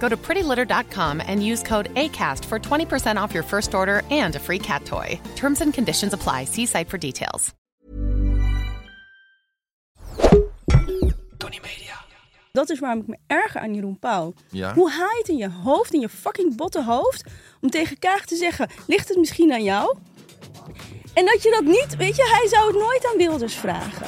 Go to prettylitter.com and use code ACAST for 20% off your first order and a free cat toy. Terms and conditions apply. See site for details. Tony Media. Dat is waarom ik me erger aan Jeroen Pauw. Ja. Hoe haal je het in je hoofd, in je fucking botte hoofd, om tegen Kaag te zeggen, ligt het misschien aan jou? En dat je dat niet, weet je, hij zou het nooit aan Wilders vragen.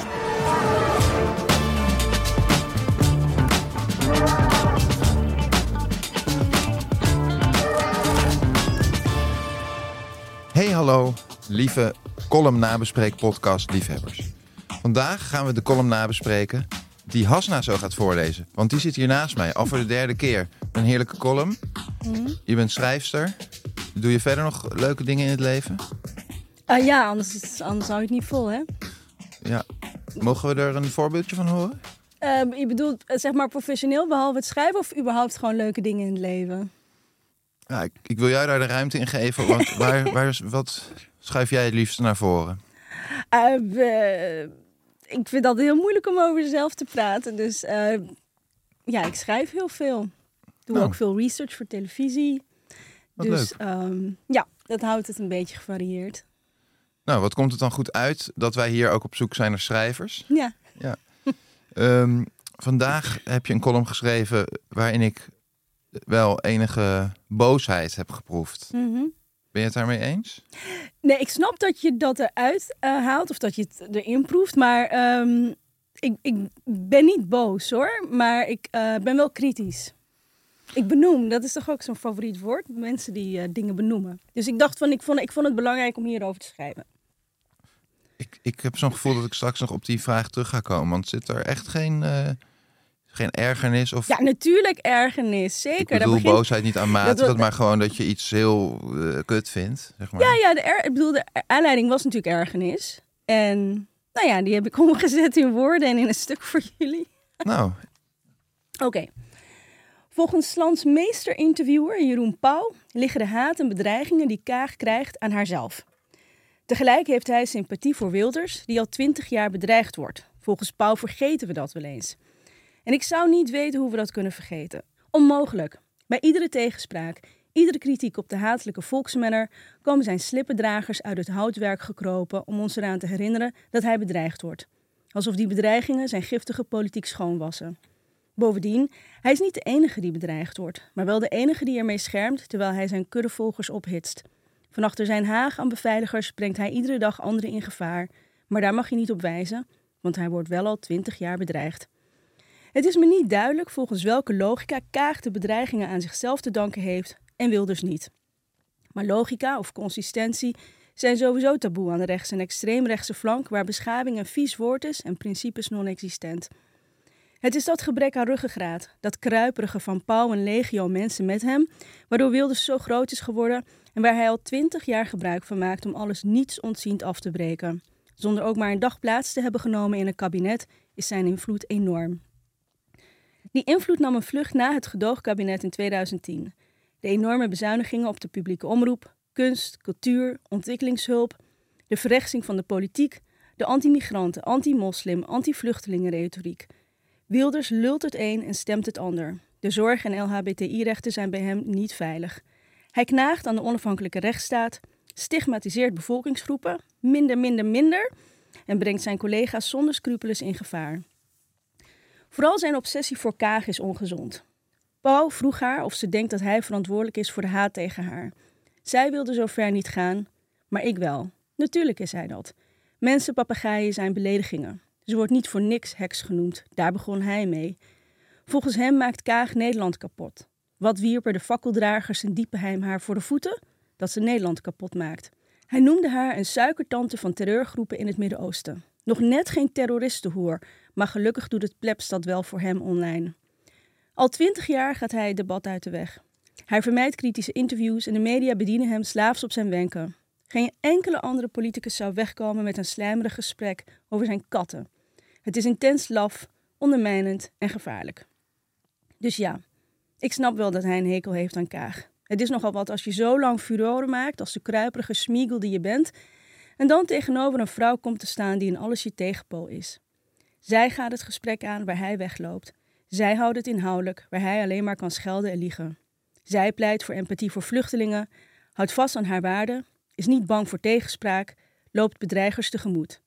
Hey hallo, lieve column nabespreek podcast liefhebbers. Vandaag gaan we de column nabespreken die Hassnae zo gaat voorlezen. Want die zit hier naast mij, al voor de derde keer. Een heerlijke column. Je bent schrijfster. Doe je verder nog leuke dingen in het leven? Ja, anders hou je het niet vol, hè? Ja. Mogen we er een voorbeeldje van horen? Je bedoelt, zeg maar professioneel behalve het schrijven of überhaupt gewoon leuke dingen in het leven? Ja, ik wil jou daar de ruimte in geven. Want wat schuif jij het liefst naar voren? Ik vind dat heel moeilijk om over mezelf te praten. Dus ja, ik schrijf heel veel. Doe ook veel research voor televisie. Wat dus leuk. Ja, dat houdt het een beetje gevarieerd. Nou, wat komt het dan goed uit dat wij hier ook op zoek zijn naar schrijvers? Ja. Vandaag heb je een column geschreven waarin ik wel enige boosheid heb geproefd. Mm-hmm. Ben je het daarmee eens? Nee, ik snap dat je dat eruit haalt of dat je het erin proeft. Maar ik ben niet boos hoor. Maar ik ben wel kritisch. Ik benoem, dat is toch ook zo'n favoriet woord? Mensen die dingen benoemen. Dus ik dacht van, ik vond het belangrijk om hierover te schrijven. Ik heb zo'n gevoel dat ik straks nog op die vraag terug ga komen. Want zit er echt geen ergernis? Of... Ja, natuurlijk ergernis, zeker. Ik bedoel, dat begint... boosheid niet aanmatig, dat maar gewoon dat je iets heel kut vindt. Zeg maar. Ja, de aanleiding was natuurlijk ergernis. En nou ja, die heb ik omgezet in woorden en in een stuk voor jullie. Nou. Oké. Volgens lands meester-interviewer Jeroen Pauw liggen de haat en bedreigingen die Kaag krijgt aan haarzelf. Tegelijk heeft hij sympathie voor Wilders, die al 20 jaar bedreigd wordt. Volgens Pauw vergeten we dat wel eens. En ik zou niet weten hoe we dat kunnen vergeten. Onmogelijk. Bij iedere tegenspraak, iedere kritiek op de hatelijke volksmenner... komen zijn slippendragers uit het houtwerk gekropen om ons eraan te herinneren dat hij bedreigd wordt. Alsof die bedreigingen zijn giftige politiek schoonwassen. Bovendien, hij is niet de enige die bedreigd wordt, maar wel de enige die ermee schermt terwijl hij zijn kuddevolgers ophitst. Van achter zijn haag aan beveiligers brengt hij iedere dag anderen in gevaar, maar daar mag je niet op wijzen, want hij wordt wel al 20 jaar bedreigd. Het is me niet duidelijk volgens welke logica Kaag de bedreigingen aan zichzelf te danken heeft en Wilders niet. Maar logica of consistentie zijn sowieso taboe aan de rechts- en extreemrechtse flank waar beschaving een vies woord is en principes non-existent. Het is dat gebrek aan ruggengraat, dat kruiperige van Pauw en legio mensen met hem, waardoor Wilders zo groot is geworden en waar hij al 20 jaar gebruik van maakt om alles niets ontziend af te breken. Zonder ook maar een dag plaats te hebben genomen in een kabinet is zijn invloed enorm. Die invloed nam een vlucht na het gedoogkabinet in 2010. De enorme bezuinigingen op de publieke omroep, kunst, cultuur, ontwikkelingshulp, de verrechtsing van de politiek, de anti-migranten, anti-moslim, anti-vluchtelingenretoriek. Wilders lult het een en stemt het ander. De zorg- en LHBTI-rechten zijn bij hem niet veilig. Hij knaagt aan de onafhankelijke rechtsstaat, stigmatiseert bevolkingsgroepen, minder... en brengt zijn collega's zonder scrupules in gevaar. Vooral zijn obsessie voor Kaag is ongezond. Pauw vroeg haar of ze denkt dat hij verantwoordelijk is voor de haat tegen haar. Zij wilde zo ver niet gaan, maar ik wel. Natuurlijk is hij dat. Mensenpapegaaien zijn beledigingen. Ze wordt niet voor niks heks genoemd. Daar begon hij mee. Volgens hem maakt Kaag Nederland kapot. Wat wierpen de fakkeldragers in Diepenheim haar voor de voeten? Dat ze Nederland kapot maakt. Hij noemde haar een suikertante van terreurgroepen in het Midden-Oosten. Nog net geen terroristenhoer, maar gelukkig doet het plebs dat wel voor hem online. Al 20 jaar gaat hij het debat uit de weg. Hij vermijdt kritische interviews en de media bedienen hem slaafs op zijn wenken. Geen enkele andere politicus zou wegkomen met een slijmerig gesprek over zijn katten. Het is intens laf, ondermijnend en gevaarlijk. Dus ja, ik snap wel dat hij een hekel heeft aan Kaag. Het is nogal wat als je zo lang furoren maakt als de kruiperige smiegel die je bent, en dan tegenover een vrouw komt te staan die in alles je tegenpool is. Zij gaat het gesprek aan waar hij wegloopt. Zij houdt het inhoudelijk, waar hij alleen maar kan schelden en liegen. Zij pleit voor empathie voor vluchtelingen, houdt vast aan haar waarden, is niet bang voor tegenspraak, loopt bedreigers tegemoet.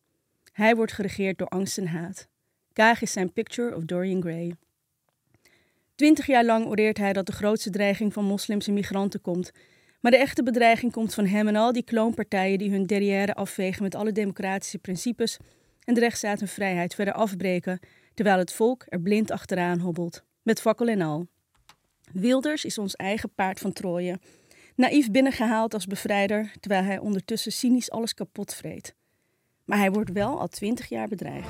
Hij wordt geregeerd door angst en haat. Kaag is zijn picture of Dorian Gray. 20 jaar lang oreert hij dat de grootste dreiging van moslims en migranten komt. Maar de echte bedreiging komt van hem en al die kloonpartijen die hun derrière afvegen met alle democratische principes en de rechtsstaat en vrijheid verder afbreken, terwijl het volk er blind achteraan hobbelt, met fakkel en al. Wilders is ons eigen paard van Troje. Naïef binnengehaald als bevrijder, terwijl hij ondertussen cynisch alles kapot vreet. Maar hij wordt wel al 20 jaar bedreigd.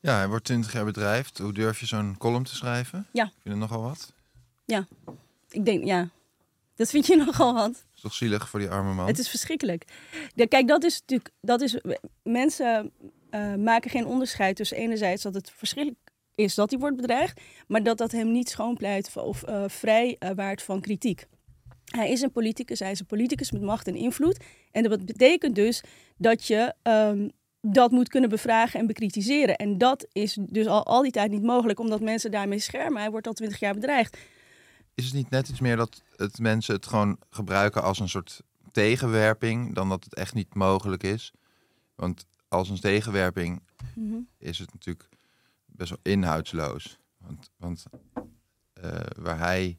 Ja, hij wordt 20 jaar bedreigd. Hoe durf je zo'n column te schrijven? Ja. Vind je er nogal wat? Ja, ik denk, ja. Dat vind je nogal wat. Dat is toch zielig voor die arme man? Het is verschrikkelijk. Ja, kijk, dat is natuurlijk... mensen maken geen onderscheid tussen enerzijds dat het verschrikkelijk is dat hij wordt bedreigd, maar dat hem niet schoonpleit of vrijwaart van kritiek. Hij is een politicus met macht en invloed. En dat betekent dus dat je dat moet kunnen bevragen en bekritiseren. En dat is dus al die tijd niet mogelijk, omdat mensen daarmee schermen. Hij wordt al 20 jaar bedreigd. Is het niet net iets meer dat mensen het gewoon gebruiken als een soort tegenwerping, dan dat het echt niet mogelijk is? Want als een tegenwerping is het natuurlijk best wel inhoudsloos. Want waar hij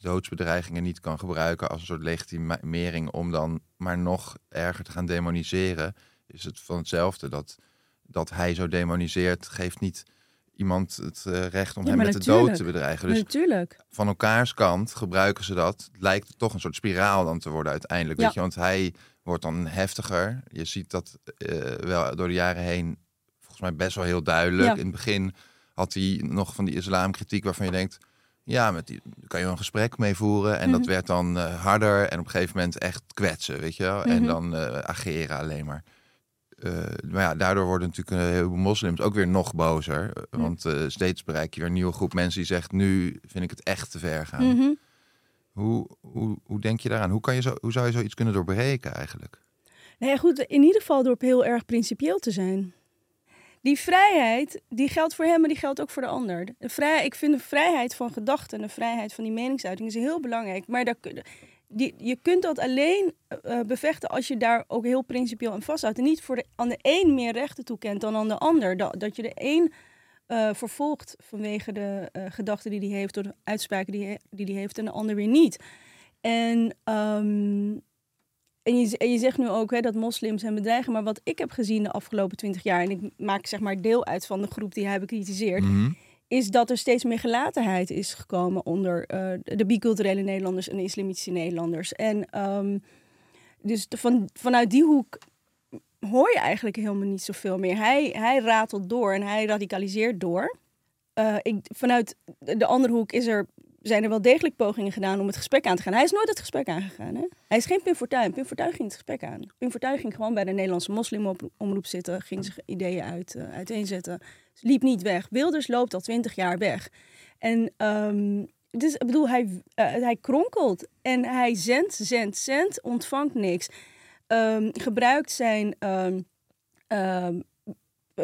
doodsbedreigingen niet kan gebruiken als een soort legitimering om dan maar nog erger te gaan demoniseren, is het van hetzelfde. Dat hij zo demoniseert geeft niet iemand het recht om hem met de dood te bedreigen. Dus natuurlijk. Van elkaars kant gebruiken ze dat. Lijkt het toch een soort spiraal dan te worden uiteindelijk. Ja. Weet je? Want hij wordt dan heftiger. Je ziet dat wel door de jaren heen volgens mij best wel heel duidelijk. Ja. In het begin had hij nog van die islamkritiek waarvan je denkt, ja, met die kan je een gesprek mee voeren. En dat werd dan harder en op een gegeven moment echt kwetsen, weet je wel. En dan ageren alleen maar. Maar ja, daardoor worden natuurlijk een heleboel moslims ook weer nog bozer. Want steeds bereik je weer een nieuwe groep mensen die zegt, nu vind ik het echt te ver gaan. Hoe denk je daaraan? Hoe zou je zoiets kunnen doorbreken eigenlijk? Nou ja, goed, in ieder geval door heel erg principieel te zijn. Die vrijheid, die geldt voor hem, maar die geldt ook voor de ander. Ik vind de vrijheid van gedachten, de vrijheid van die meningsuiting is heel belangrijk. Maar je kunt dat alleen bevechten als je daar ook heel principieel aan vasthoudt. En niet aan de een meer rechten toekent dan aan de ander. Dat je de een vervolgt vanwege de gedachten die hij heeft, door de uitspraken die hij heeft en de ander weer niet. En je zegt nu ook dat moslims hem bedreigen. Maar wat ik heb gezien de afgelopen 20 jaar... en ik maak zeg maar deel uit van de groep die hij bekritiseert, is dat er steeds meer gelatenheid is gekomen onder de biculturele Nederlanders en de islamitische Nederlanders. En dus vanuit die hoek hoor je eigenlijk helemaal niet zoveel meer. Hij ratelt door en hij radicaliseert door. Vanuit de andere hoek zijn er wel degelijk pogingen gedaan om het gesprek aan te gaan. Hij is nooit het gesprek aangegaan. Hè? Hij is geen Pim Fortuyn. Pim Fortuyn ging het gesprek aan. Pim Fortuyn ging gewoon bij de Nederlandse moslimomroep zitten, ging zijn ideeën uiteenzetten. Liep niet weg. Wilders loopt al 20 jaar weg. En dus, ik bedoel, hij kronkelt en hij zendt, ontvangt niks. Gebruikt zijn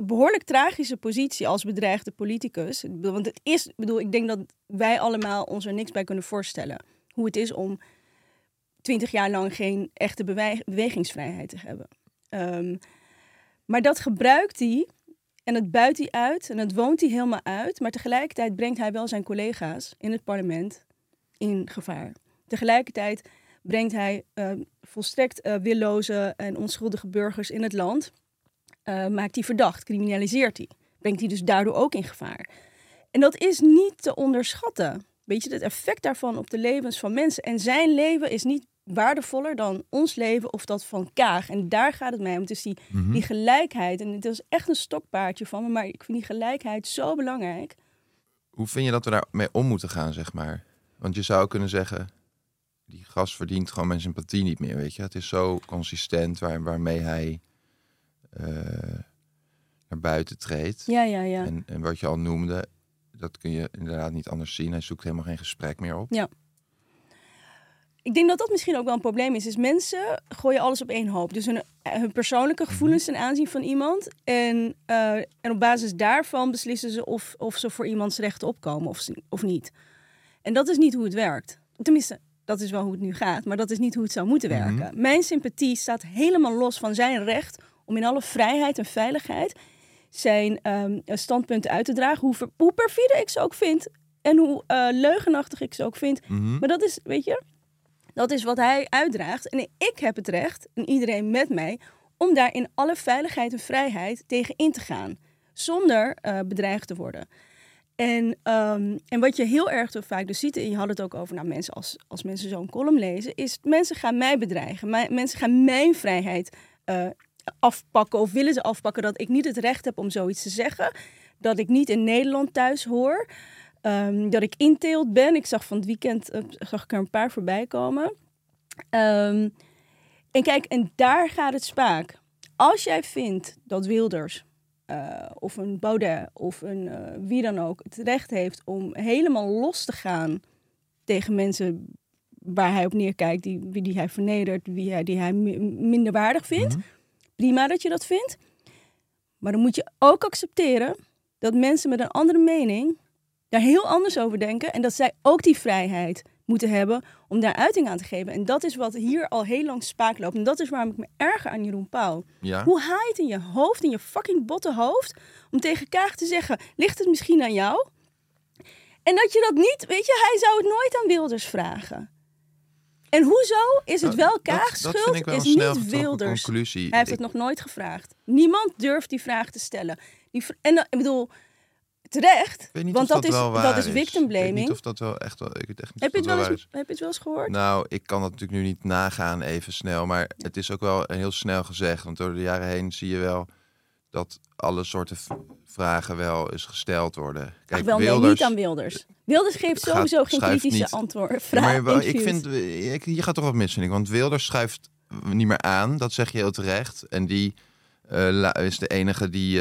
behoorlijk tragische positie als bedreigde politicus. Want het is, ik denk dat wij allemaal ons er niks bij kunnen voorstellen hoe het is om 20 jaar lang geen echte bewegingsvrijheid te hebben. Maar dat gebruikt hij en dat buit hij uit en dat woont hij helemaal uit. Maar tegelijkertijd brengt hij wel zijn collega's in het parlement in gevaar. Tegelijkertijd brengt hij volstrekt willoze en onschuldige burgers in het land. Maakt hij verdacht, criminaliseert hij. Brengt hij dus daardoor ook in gevaar. En dat is niet te onderschatten. Weet je, het effect daarvan op de levens van mensen. En zijn leven is niet waardevoller dan ons leven of dat van Kaag. En daar gaat het mij om. Het is die gelijkheid. En het is echt een stokpaardje van me. Maar ik vind die gelijkheid zo belangrijk. Hoe vind je dat we daarmee om moeten gaan, zeg maar? Want je zou kunnen zeggen, die gast verdient gewoon mijn sympathie niet meer, weet je. Het is zo consistent waarmee hij naar buiten treedt. Ja. En wat je al noemde, dat kun je inderdaad niet anders zien. Hij zoekt helemaal geen gesprek meer op. Ja. Ik denk dat dat misschien ook wel een probleem is. Dus mensen gooien alles op één hoop. Dus hun persoonlijke gevoelens ten aanzien van iemand. En op basis daarvan beslissen ze of ze voor iemands recht opkomen of niet. En dat is niet hoe het werkt. Tenminste, dat is wel hoe het nu gaat. Maar dat is niet hoe het zou moeten werken. Mm-hmm. Mijn sympathie staat helemaal los van zijn recht om in alle vrijheid en veiligheid zijn standpunten uit te dragen. Hoe perfide ik ze ook vind. En hoe leugenachtig ik ze ook vind. Mm-hmm. Maar dat is, weet je, dat is wat hij uitdraagt. En ik heb het recht, en iedereen met mij, om daar in alle veiligheid en vrijheid tegen in te gaan. Zonder bedreigd te worden. En wat je heel erg vaak dus ziet, en je had het ook over mensen als mensen zo'n column lezen, is mensen gaan mij bedreigen. Mensen gaan mijn vrijheid afpakken of willen ze afpakken, dat ik niet het recht heb om zoiets te zeggen. Dat ik niet in Nederland thuis hoor. Dat ik inteelt ben. Ik zag van het weekend zag ik er een paar voorbij komen. En kijk, en daar gaat het spaak. Als jij vindt dat Wilders of een Baudet of een wie dan ook het recht heeft om helemaal los te gaan tegen mensen waar hij op neerkijkt, die hij vernedert, die hij minder waardig vindt. Mm-hmm. Prima dat je dat vindt. Maar dan moet je ook accepteren dat mensen met een andere mening daar heel anders over denken en dat zij ook die vrijheid moeten hebben om daar uiting aan te geven. En dat is wat hier al heel lang spaak loopt. En dat is waarom ik me erger aan Jeroen Pauw. Ja? Hoe haal je het in je hoofd, in je fucking botte hoofd, om tegen Kaag te zeggen, ligt het misschien aan jou? En dat je dat niet, weet je, hij zou het nooit aan Wilders vragen. En hoezo is het wel Kaag schuld, is niet Wilders. Conclusie. Hij heeft het nog nooit gevraagd. Niemand durft die vraag te stellen. Ik bedoel, terecht, want dat is victim blaming. Ik weet niet of dat wel echt wel. Heb je het wel eens gehoord? Nou, ik kan dat natuurlijk nu niet nagaan even snel, maar het is ook wel heel snel gezegd. Want door de jaren heen zie je wel dat alle soorten vragen wel eens gesteld worden. Kijk, niet aan Wilders. Wilders geeft sowieso geen kritische antwoord. Maar ik vind, je gaat toch wat mis, vind ik. Want Wilders schuift niet meer aan, dat zeg je heel terecht. En die is de enige die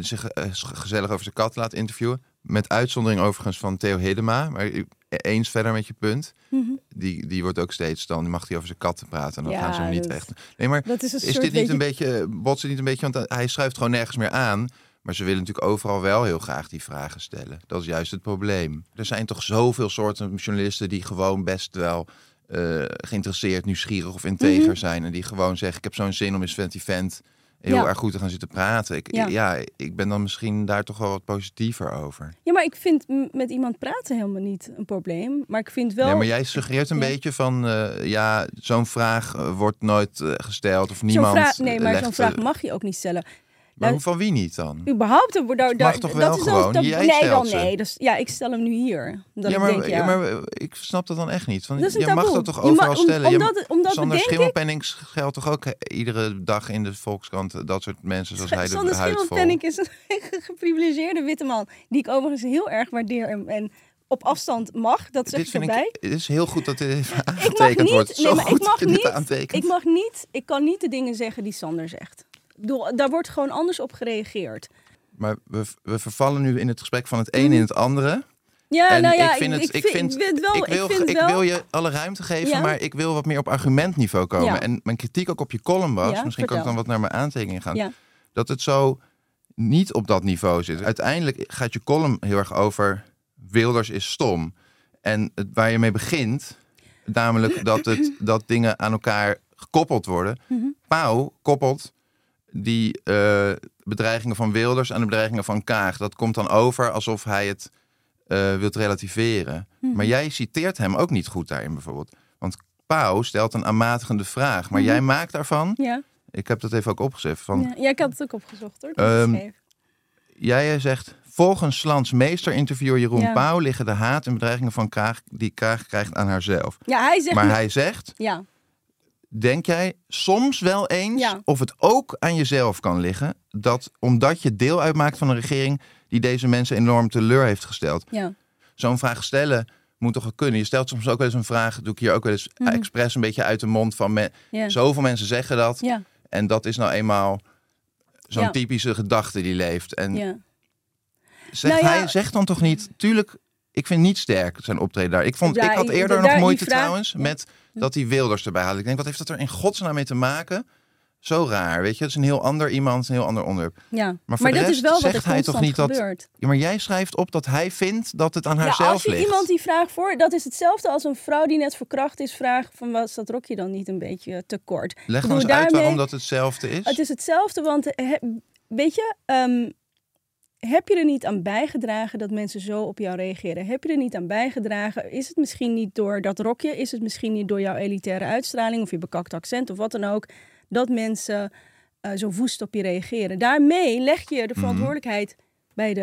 zich gezellig over zijn kat laat interviewen. Met uitzondering overigens van Theo Hiddema. Maar eens verder met je punt. Mm-hmm. Die wordt ook steeds dan, mag hij over zijn katten praten. En dan gaan ze hem niet echt. Nee, maar botsen niet een beetje? Want hij schuift gewoon nergens meer aan. Maar ze willen natuurlijk overal wel heel graag die vragen stellen. Dat is juist het probleem. Er zijn toch zoveel soorten journalisten die gewoon best wel geïnteresseerd, nieuwsgierig of integer zijn. En die gewoon zeggen, ik heb zo'n zin om eens met die vent heel erg goed te gaan zitten praten. Ik ben dan misschien daar toch wel wat positiever over. Ja, maar ik vind met iemand praten helemaal niet een probleem. Maar ik vind wel. Nee, maar jij suggereert een beetje van zo'n vraag wordt nooit gesteld of niemand. Zo'n vraag mag je ook niet stellen. Maar van wie niet dan? Überhaupt, mag toch wel dat gewoon? Ik stel hem nu hier. Maar ik snap dat dan echt niet. Want je mag dat toch overal stellen? Sander Schimmelpenning geldt toch ook iedere dag in de Volkskrant dat soort mensen zoals hij de huid vol. Sander Schimmelpenning is een geprivilegeerde witte man die ik overigens heel erg waardeer en op afstand mag, dat zeg ik erbij. Het is heel goed dat dit even aangetekend wordt. Ik kan niet de dingen zeggen die Sander zegt. Daar wordt gewoon anders op gereageerd. Maar we vervallen nu in het gesprek van het een in het andere. Ja, en nou ja, ik wil je alle ruimte geven, maar ik wil wat meer op argumentniveau komen. Ja. En mijn kritiek ook op je column was, misschien kan ik dan wat naar mijn aantekeningen gaan, dat het zo niet op dat niveau zit. Uiteindelijk gaat je column heel erg over Wilders is stom. En waar je mee begint, namelijk dat dingen aan elkaar gekoppeld worden. Mm-hmm. Pauw koppelt die bedreigingen van Wilders aan de bedreigingen van Kaag. Dat komt dan over alsof hij het wilt relativeren. Mm-hmm. Maar jij citeert hem ook niet goed daarin bijvoorbeeld. Want Pauw stelt een aanmatigende vraag. Maar jij maakt daarvan... Ja. Ik heb dat even ook opgeschreven. Ja, ik had het ook opgezocht hoor. Jij zegt... Volgens Slans meesterinterviewer Jeroen Pauw... liggen de haat en bedreigingen van Kaag... die Kaag krijgt aan haarzelf. Ja, hij zegt... Maar hij zegt... Ja. Denk jij soms wel eens of het ook aan jezelf kan liggen... dat omdat je deel uitmaakt van een regering... die deze mensen enorm teleur heeft gesteld. Ja. Zo'n vraag stellen moet toch wel kunnen. Je stelt soms ook wel eens een vraag... doe ik hier ook wel eens expres een beetje uit de mond van... Zoveel mensen zeggen dat. Ja. En dat is nou eenmaal zo'n typische gedachte die leeft. En hij zegt dan toch niet... Tuurlijk, ik vind niet sterk zijn optreden daar. Ik had eerder nog moeite trouwens... met dat hij Wilders erbij had. Ik denk, wat heeft dat er in godsnaam mee te maken... Zo raar, weet je. Het is een heel ander iemand, een heel ander onderwerp. Ja, maar voor de dat rest is wel wat er hij toch niet gebeurt. Dat... Ja, maar jij schrijft op dat hij vindt dat het aan haarzelf ligt. Ja, als je iemand die vraagt voor... Dat is hetzelfde als een vrouw die net verkracht is vraagt... van was dat rokje dan niet een beetje te kort? Leg dan eens uit waarom dat hetzelfde is. Het is hetzelfde, want weet je... heb je er niet aan bijgedragen dat mensen zo op jou reageren? Heb je er niet aan bijgedragen? Is het misschien niet door dat rokje? Is het misschien niet door jouw elitaire uitstraling... of je bekakte accent of wat dan ook... dat mensen zo woest op je reageren. Daarmee leg je de verantwoordelijkheid bij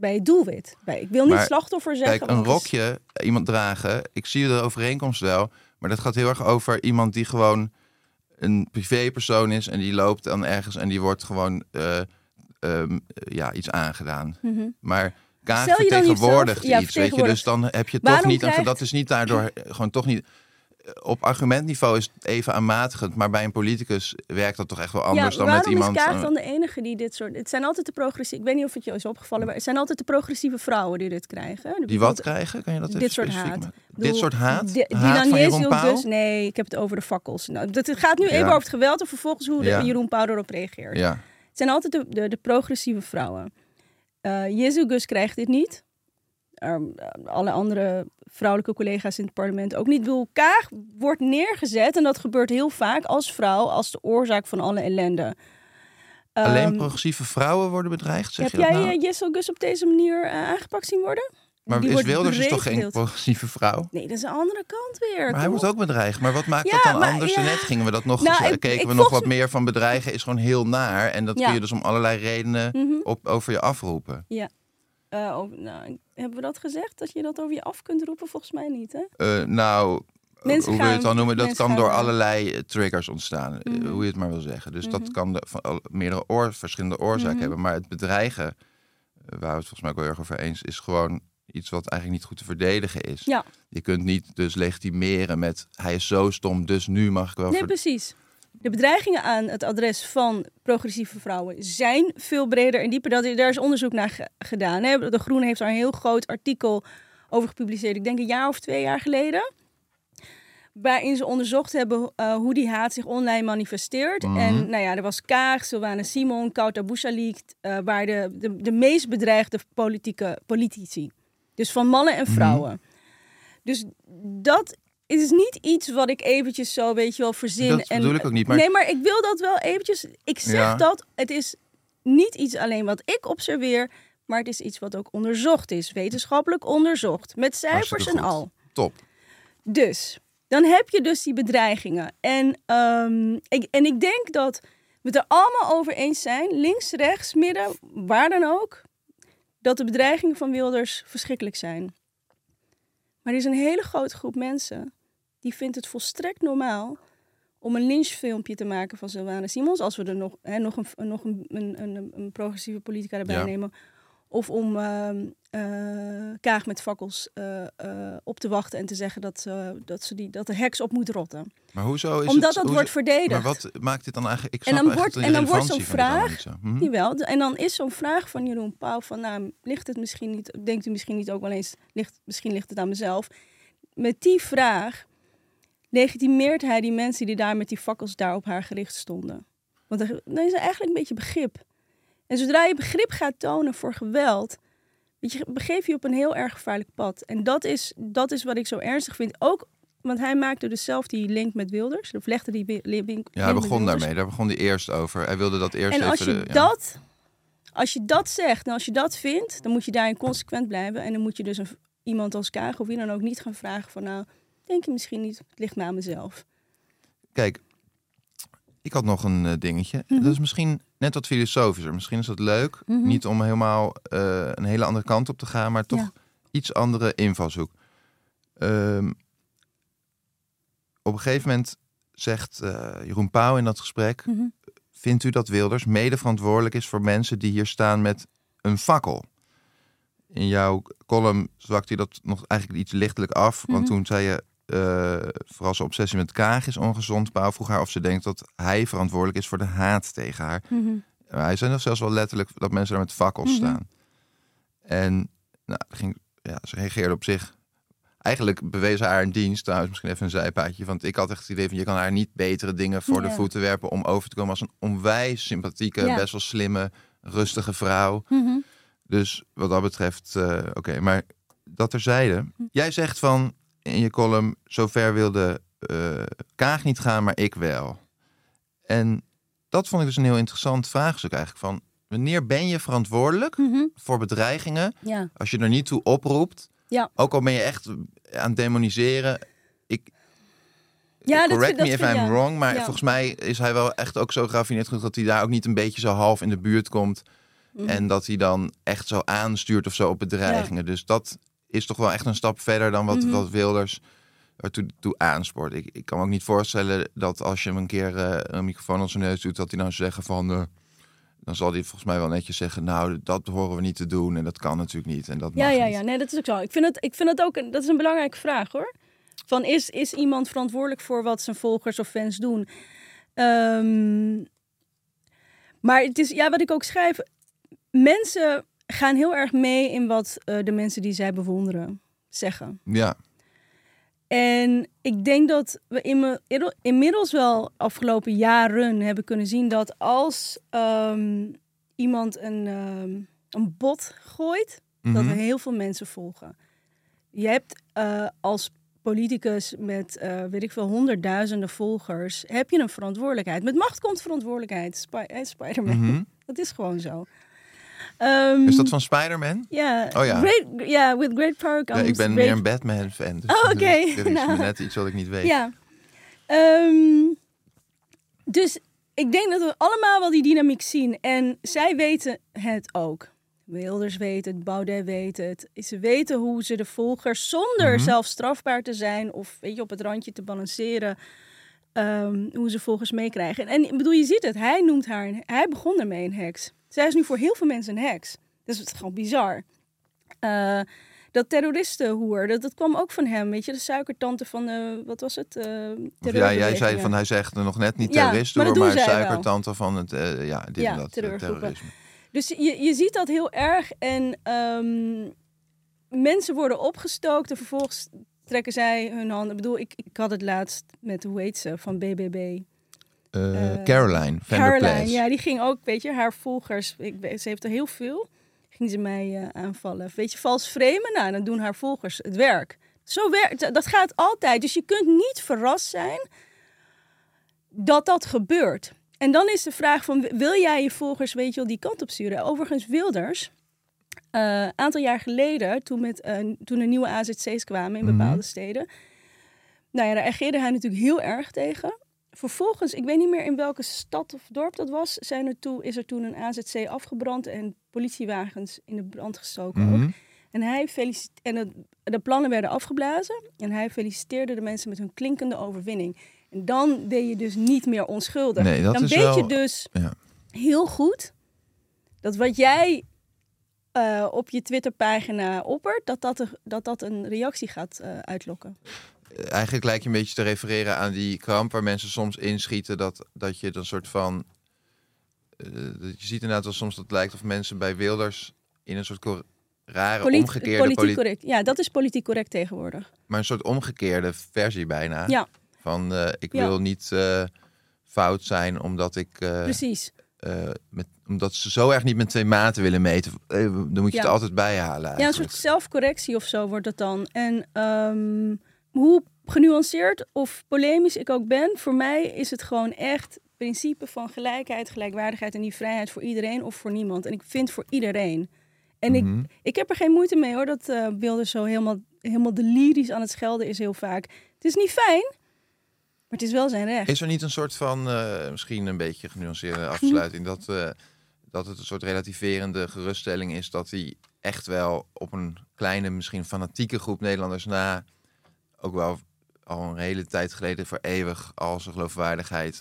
het doelwit. Ik wil niet slachtoffer zeggen. Kijk, een rokje, iemand dragen... Ik zie de overeenkomst wel... maar dat gaat heel erg over iemand die gewoon... een privépersoon is en die loopt dan ergens... en die wordt gewoon iets aangedaan. Mm-hmm. Maar Kaag vertegenwoordigt iets. Weet je? Dus dan heb je toch niet... Dat is niet daardoor gewoon toch niet... Op argumentniveau is het even aanmatigend, maar bij een politicus werkt dat toch echt wel anders dan met iemand. Waarom is Kaag dan de enige die dit soort? Het zijn altijd de progressieve. Ik weet niet of het je is opgevallen, maar het zijn altijd de progressieve vrouwen die dit krijgen. Die wat krijgen? Kan je dat even dit soort haat? Dit soort haat? Die haat dan niet eens dus. Nee, ik heb het over de fakkels. Nou, het gaat nu even over het geweld en vervolgens hoe Jeroen Pauw erop reageert. Ja. Het zijn altijd de progressieve vrouwen. Jezus krijgt dit niet. Alle andere vrouwelijke collega's in het parlement ook niet. Ik bedoel, Kaag wordt neergezet, en dat gebeurt heel vaak als vrouw, als de oorzaak van alle ellende. Alleen progressieve vrouwen worden bedreigd, zeg je dat nou? Heb jij Jessel Gus op deze manier aangepakt zien worden? Maar die is Wilders is toch geen progressieve vrouw? Nee, dat is de andere kant weer. Maar hij wordt ook bedreigd. Maar wat maakt dat dan anders? Net gingen we dat nog wat meer van bedreigen is gewoon heel naar. En dat kun je dus om allerlei redenen over je afroepen. Ja. Hebben we dat gezegd? Dat je dat over je af kunt roepen? Volgens mij niet, hè? Hoe wil je het dan noemen? Dat kan door allerlei triggers ontstaan. Mm-hmm. Hoe je het maar wil zeggen. Dus dat kan van meerdere verschillende oorzaken hebben. Maar het bedreigen, waar we het volgens mij ook wel erg over eens... is gewoon iets wat eigenlijk niet goed te verdedigen is. Ja. Je kunt niet dus legitimeren met... hij is zo stom, dus nu mag ik wel... Nee, precies. De bedreigingen aan het adres van progressieve vrouwen zijn veel breder en dieper. Daar is onderzoek naar gedaan. Hè? De Groene heeft daar een heel groot artikel over gepubliceerd. Ik denk 1 of 2 jaar geleden. Waarin ze onderzocht hebben hoe die haat zich online manifesteert. Mm-hmm. En er was Kaag, Sylvana Simons, Kauta Bouchalik... waar de meest bedreigde politici. Dus van mannen en vrouwen. Mm-hmm. Dus dat... Het is niet iets wat ik eventjes zo, verzin. Dat bedoel ik ook niet. Maar... Nee, maar ik wil dat wel eventjes... Ik zeg dat, het is niet iets alleen wat ik observeer... maar het is iets wat ook onderzocht is. Wetenschappelijk onderzocht. Met cijfers en al. Top. Dus, dan heb je dus die bedreigingen. En ik denk dat we het er allemaal over eens zijn... links, rechts, midden, waar dan ook... dat de bedreigingen van Wilders verschrikkelijk zijn. Maar er is een hele grote groep mensen... die vindt het volstrekt normaal om een lynchfilmpje te maken van Sylvana Simons... als we er nog een progressieve politica erbij nemen... of om Kaag met fakkels op te wachten en te zeggen... dat de heks op moet rotten. Maar hoezo is Omdat dat wordt verdedigd. Maar wat maakt dit dan eigenlijk... Ik snap en dan wordt zo'n vraag... Jawel, en dan is zo'n vraag van Jeroen Pauw... van ligt het misschien niet... denkt u misschien niet ook wel eens... misschien ligt het aan mezelf. Met die vraag... legitimeert hij die mensen die daar met die fakkels... daar op haar gericht stonden. Want dan is er eigenlijk een beetje begrip... En zodra je begrip gaat tonen voor geweld... begeef je op een heel erg gevaarlijk pad. En dat is wat ik zo ernstig vind. Ook, want hij maakte dus zelf die link met Wilders. Of legde die link met Wilders. Ja, hij begon daarmee. Daar begon hij eerst over. Hij wilde dat eerst en even... En als je dat Als je dat zegt en als je dat vindt, dan moet je daarin consequent blijven. En dan moet je dus iemand als Kaag of wie dan ook niet gaan vragen van... nou, denk je misschien niet, het ligt maar aan mezelf. Kijk, ik had nog een dingetje. Mm-hmm. Dat is misschien net wat filosofischer. Misschien is dat leuk. Mm-hmm. Niet om helemaal een hele andere kant op te gaan, maar toch iets andere invalshoek. Op een gegeven moment zegt Jeroen Pauw in dat gesprek... Mm-hmm. Vindt u dat Wilders mede verantwoordelijk is voor mensen die hier staan met een fakkel? In jouw column zwakt hij dat nog eigenlijk iets lichtelijk af. Mm-hmm. Want toen zei je, vooral zijn obsessie met Kaag is ongezond. Pauw vroeg haar of ze denkt dat hij verantwoordelijk is voor de haat tegen haar. Mm-hmm. Maar hij zei nog zelfs wel letterlijk dat mensen daar met fakkels staan. En nou, ze reageerde op zich. Eigenlijk bewees haar een dienst, trouwens misschien even een zijpaadje. Want ik had echt het idee van, je kan haar niet betere dingen voor de voeten werpen... om over te komen als een onwijs sympathieke, best wel slimme, rustige vrouw. Mm-hmm. Dus wat dat betreft, oké. Maar dat terzijde. Jij zegt van, in je column, zover wilde Kaag niet gaan, maar ik wel. En dat vond ik dus een heel interessant vraagstuk eigenlijk. Van, wanneer ben je verantwoordelijk voor bedreigingen als je er niet toe oproept... Ja. Ook al ben je echt aan het demoniseren. Correct me if I'm wrong. Maar volgens mij is hij wel echt ook zo geraffineerd genoeg... dat hij daar ook niet een beetje zo half in de buurt komt. Mm. En dat hij dan echt zo aanstuurt of zo op bedreigingen. Ja. Dus dat is toch wel echt een stap verder dan wat Wilders ertoe aanspoort. Ik kan me ook niet voorstellen dat als je hem een keer een microfoon aan zijn neus doet... dat hij dan zou zeggen van... dan zal hij volgens mij wel netjes zeggen... nou, dat horen we niet te doen en dat kan natuurlijk niet. En dat mag niet. Nee, dat is ook zo. Ik vind het ook dat is een belangrijke vraag, hoor. Van, is iemand verantwoordelijk voor wat zijn volgers of fans doen? Maar het is, wat ik ook schrijf... mensen gaan heel erg mee in wat de mensen die zij bewonderen zeggen. Ja. En ik denk dat we inmiddels wel afgelopen jaren hebben kunnen zien... dat als iemand een bot gooit, dat er heel veel mensen volgen. Je hebt als politicus met, honderdduizenden volgers... heb je een verantwoordelijkheid. Met macht komt verantwoordelijkheid. Spider-Man. Mm-hmm. Dat is gewoon zo. Is dat van Spider-Man? Ja. Yeah. Oh ja. With great power comes... Ja, ik ben meer een Batman-fan. Dus oké. Dat is net iets wat ik niet weet. Ja. Dus ik denk dat we allemaal wel die dynamiek zien. En zij weten het ook. Wilders weet het, Baudet weet het. Ze weten hoe ze de volgers, zonder zelf strafbaar te zijn... of op het randje te balanceren... hoe ze volgers meekrijgen. En ik bedoel, je ziet het. Hij noemt haar... Hij begon ermee een heks. Zij is nu voor heel veel mensen een heks. Dat is gewoon bizar. Dat terroristenhoer, dat kwam ook van hem. Weet je, de suikertante van, wat was het? Jij zei van, hij zegt nog net niet terroristen, maar suikertante wel. Van het, dit en dat, terrorisme. Dus je ziet dat heel erg. En mensen worden opgestookt en vervolgens trekken zij hun handen. Ik bedoel, ik had het laatst met, hoe heet ze, van BBB... Caroline van der Plas. Ja, die ging ook, weet je, haar volgers... Ze heeft er heel veel. Ging ze mij aanvallen. Weet je, vals framen? Nou, dan doen haar volgers het werk. Zo werkt... Dat gaat altijd. Dus je kunt niet verrast zijn dat dat gebeurt. En dan is de vraag van... Wil jij je volgers, weet je wel, die kant op sturen? Overigens, Wilders... Een aantal jaar geleden, toen er nieuwe AZC's kwamen in bepaalde steden... Nou ja, daar reageerde hij natuurlijk heel erg tegen... Vervolgens, ik weet niet meer in welke stad of dorp dat was... is er toen een AZC afgebrand en politiewagens in de brand gestoken ook. En de plannen werden afgeblazen. En hij feliciteerde de mensen met hun klinkende overwinning. En dan ben je dus niet meer onschuldig. Nee, dan weet je dus heel goed dat wat jij op je Twitterpagina oppert... dat een reactie gaat uitlokken. Eigenlijk lijkt je een beetje te refereren aan die kramp... waar mensen soms inschieten dat je dan soort van... je ziet inderdaad wel soms dat het lijkt of mensen bij Wilders... in een soort rare omgekeerde... Politiek correct. Ja, dat is politiek correct tegenwoordig. Maar een soort omgekeerde versie bijna. Ja. Van ik wil niet fout zijn omdat ik... Precies. Omdat ze zo erg niet met twee maten willen meten. Dan moet je het altijd bijhalen eigenlijk. Ja, een soort zelfcorrectie of zo wordt dat dan. En... Hoe genuanceerd of polemisch ik ook ben... voor mij is het gewoon echt... principe van gelijkheid, gelijkwaardigheid en die vrijheid voor iedereen of voor niemand. En ik vind voor iedereen. En ik heb er geen moeite mee hoor, dat Wilders zo helemaal delirisch aan het schelden is heel vaak. Het is niet fijn, maar het is wel zijn recht. Is er niet een soort van, misschien een beetje genuanceerde afsluiting, dat het een soort relativerende geruststelling is dat hij echt wel op een kleine, misschien fanatieke groep Nederlanders na ook wel al een hele tijd geleden voor eeuwig al zijn geloofwaardigheid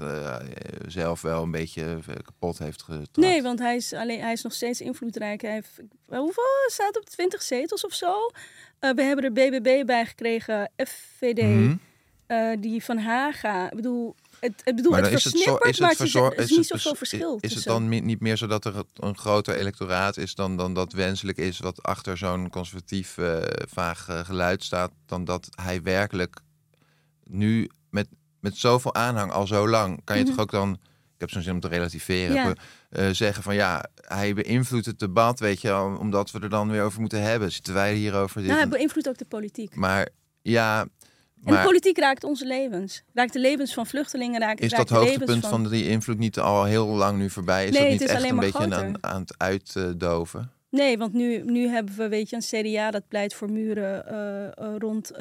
zelf wel een beetje kapot heeft getrapt. Nee, want hij is nog steeds invloedrijk. Hij heeft, hoeveel staat op 20 zetels of zo? We hebben er BBB bij gekregen, FVD, die van Haga. Ik bedoel, het versnippert, maar het is niet zoveel verschil. Is het dan niet meer zo dat er een groter electoraat is dan dat wenselijk is, wat achter zo'n conservatief vaag geluid staat, dan dat hij werkelijk nu met zoveel aanhang al zo lang, kan je toch ook dan, ik heb zo'n zin om te relativeren, zeggen van ja, hij beïnvloedt het debat, weet je, omdat we er dan weer over moeten hebben. Zitten wij hierover? Hij beïnvloedt ook de politiek. Maar ja. En de politiek raakt onze levens. Raakt de levens van vluchtelingen. Is dat hoogtepunt van die invloed niet al heel lang nu voorbij? Is dat niet echt een beetje aan het uitdoven? Nee, want nu hebben we, weet je, een CDA dat pleit voor muren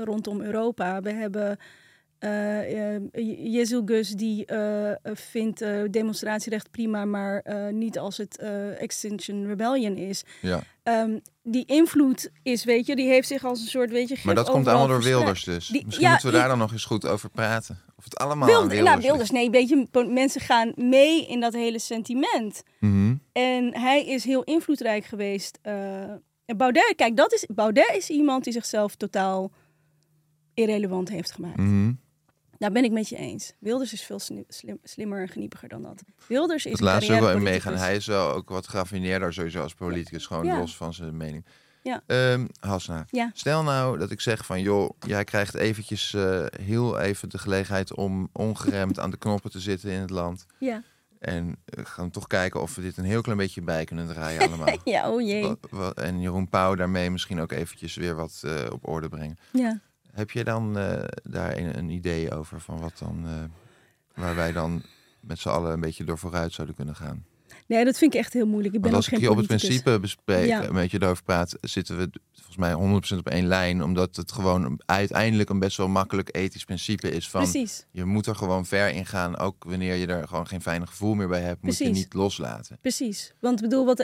rondom Europa. We hebben Jezus die vindt demonstratierecht prima, maar niet als het Extinction Rebellion is. Ja. Die invloed is, weet je, die heeft zich als een soort, weet je... Maar dat komt allemaal door Wilders dus. Misschien moeten we daar dan nog eens goed over praten. Of het allemaal Wilders. Nee, weet je, mensen gaan mee in dat hele sentiment. Mm-hmm. En hij is heel invloedrijk geweest. En Baudet, kijk, Baudet is iemand die zichzelf totaal irrelevant heeft gemaakt. Mm-hmm. Daar ben ik met je eens. Wilders is veel slimmer en geniepiger dan dat. Wilders is... Het laatste ook wel in meegaan. Hij is wel ook wat geraffineerder sowieso als politicus. Gewoon los van zijn mening. Ja. Hassnae, stel nou dat ik zeg van... joh, jij krijgt eventjes heel even de gelegenheid om ongeremd aan de knoppen te zitten in het land. Ja. En gaan toch kijken of we dit een heel klein beetje bij kunnen draaien allemaal. Ja, oh jee. En Jeroen Pauw daarmee misschien ook eventjes weer wat op orde brengen. Ja. Heb je dan daar een idee over van wat dan, waar wij dan met z'n allen een beetje door vooruit zouden kunnen gaan? Nee, dat vind ik echt heel moeilijk. Ik ben als ik hier politicus. Op het principe bespreek, een beetje daarover praat, zitten we volgens mij 100% op één lijn. Omdat het gewoon uiteindelijk een best wel makkelijk ethisch principe is. Van, precies. Je moet er gewoon ver in gaan. Ook wanneer je er gewoon geen fijn gevoel meer bij hebt, moet je niet loslaten. Precies. Want bedoel,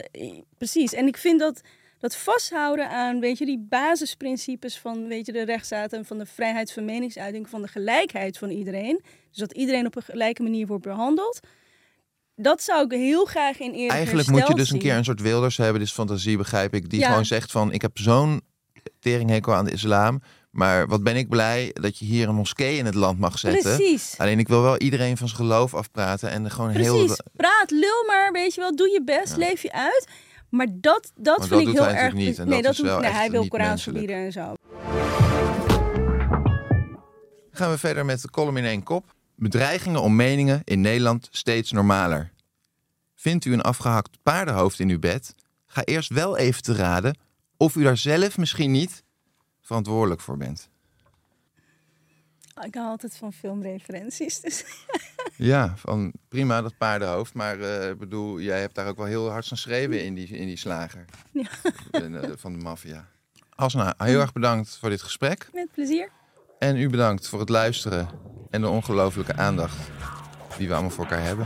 precies. En ik vind dat... Dat vasthouden aan, weet je, die basisprincipes van, weet je, de rechtsstaat en van de vrijheid van meningsuiting, van de gelijkheid van iedereen. Dus dat iedereen op een gelijke manier wordt behandeld. Dat zou ik heel graag in eerlijk hersteld zien. Eigenlijk moet je dus een keer een soort Wilders hebben, dus fantasie begrijp ik, die gewoon zegt van, ik heb zo'n teringhekel aan de islam, maar wat ben ik blij dat je hier een moskee in het land mag zetten. Precies. Alleen ik wil wel iedereen van zijn geloof afpraten en er gewoon Precies, praat, lul maar, weet je wel, doe je best, leef je uit. Maar dat vind ik heel erg... Niet. En nee, dat doet hij niet. Hij wil Korans verbieden en zo. Gaan we verder met de column in één kop. Bedreigingen om meningen in Nederland steeds normaler. Vindt u een afgehakt paardenhoofd in uw bed? Ga eerst wel even te raden of u daar zelf misschien niet verantwoordelijk voor bent. Ik hou altijd van filmreferenties. Dus. Ja, van prima dat paardenhoofd. Maar ik bedoel, jij hebt daar ook wel heel hard aan schreeuwen in die slager. Ja. Van de maffia. Hassnae, heel erg bedankt voor dit gesprek. Met plezier. En u bedankt voor het luisteren en de ongelooflijke aandacht die we allemaal voor elkaar hebben.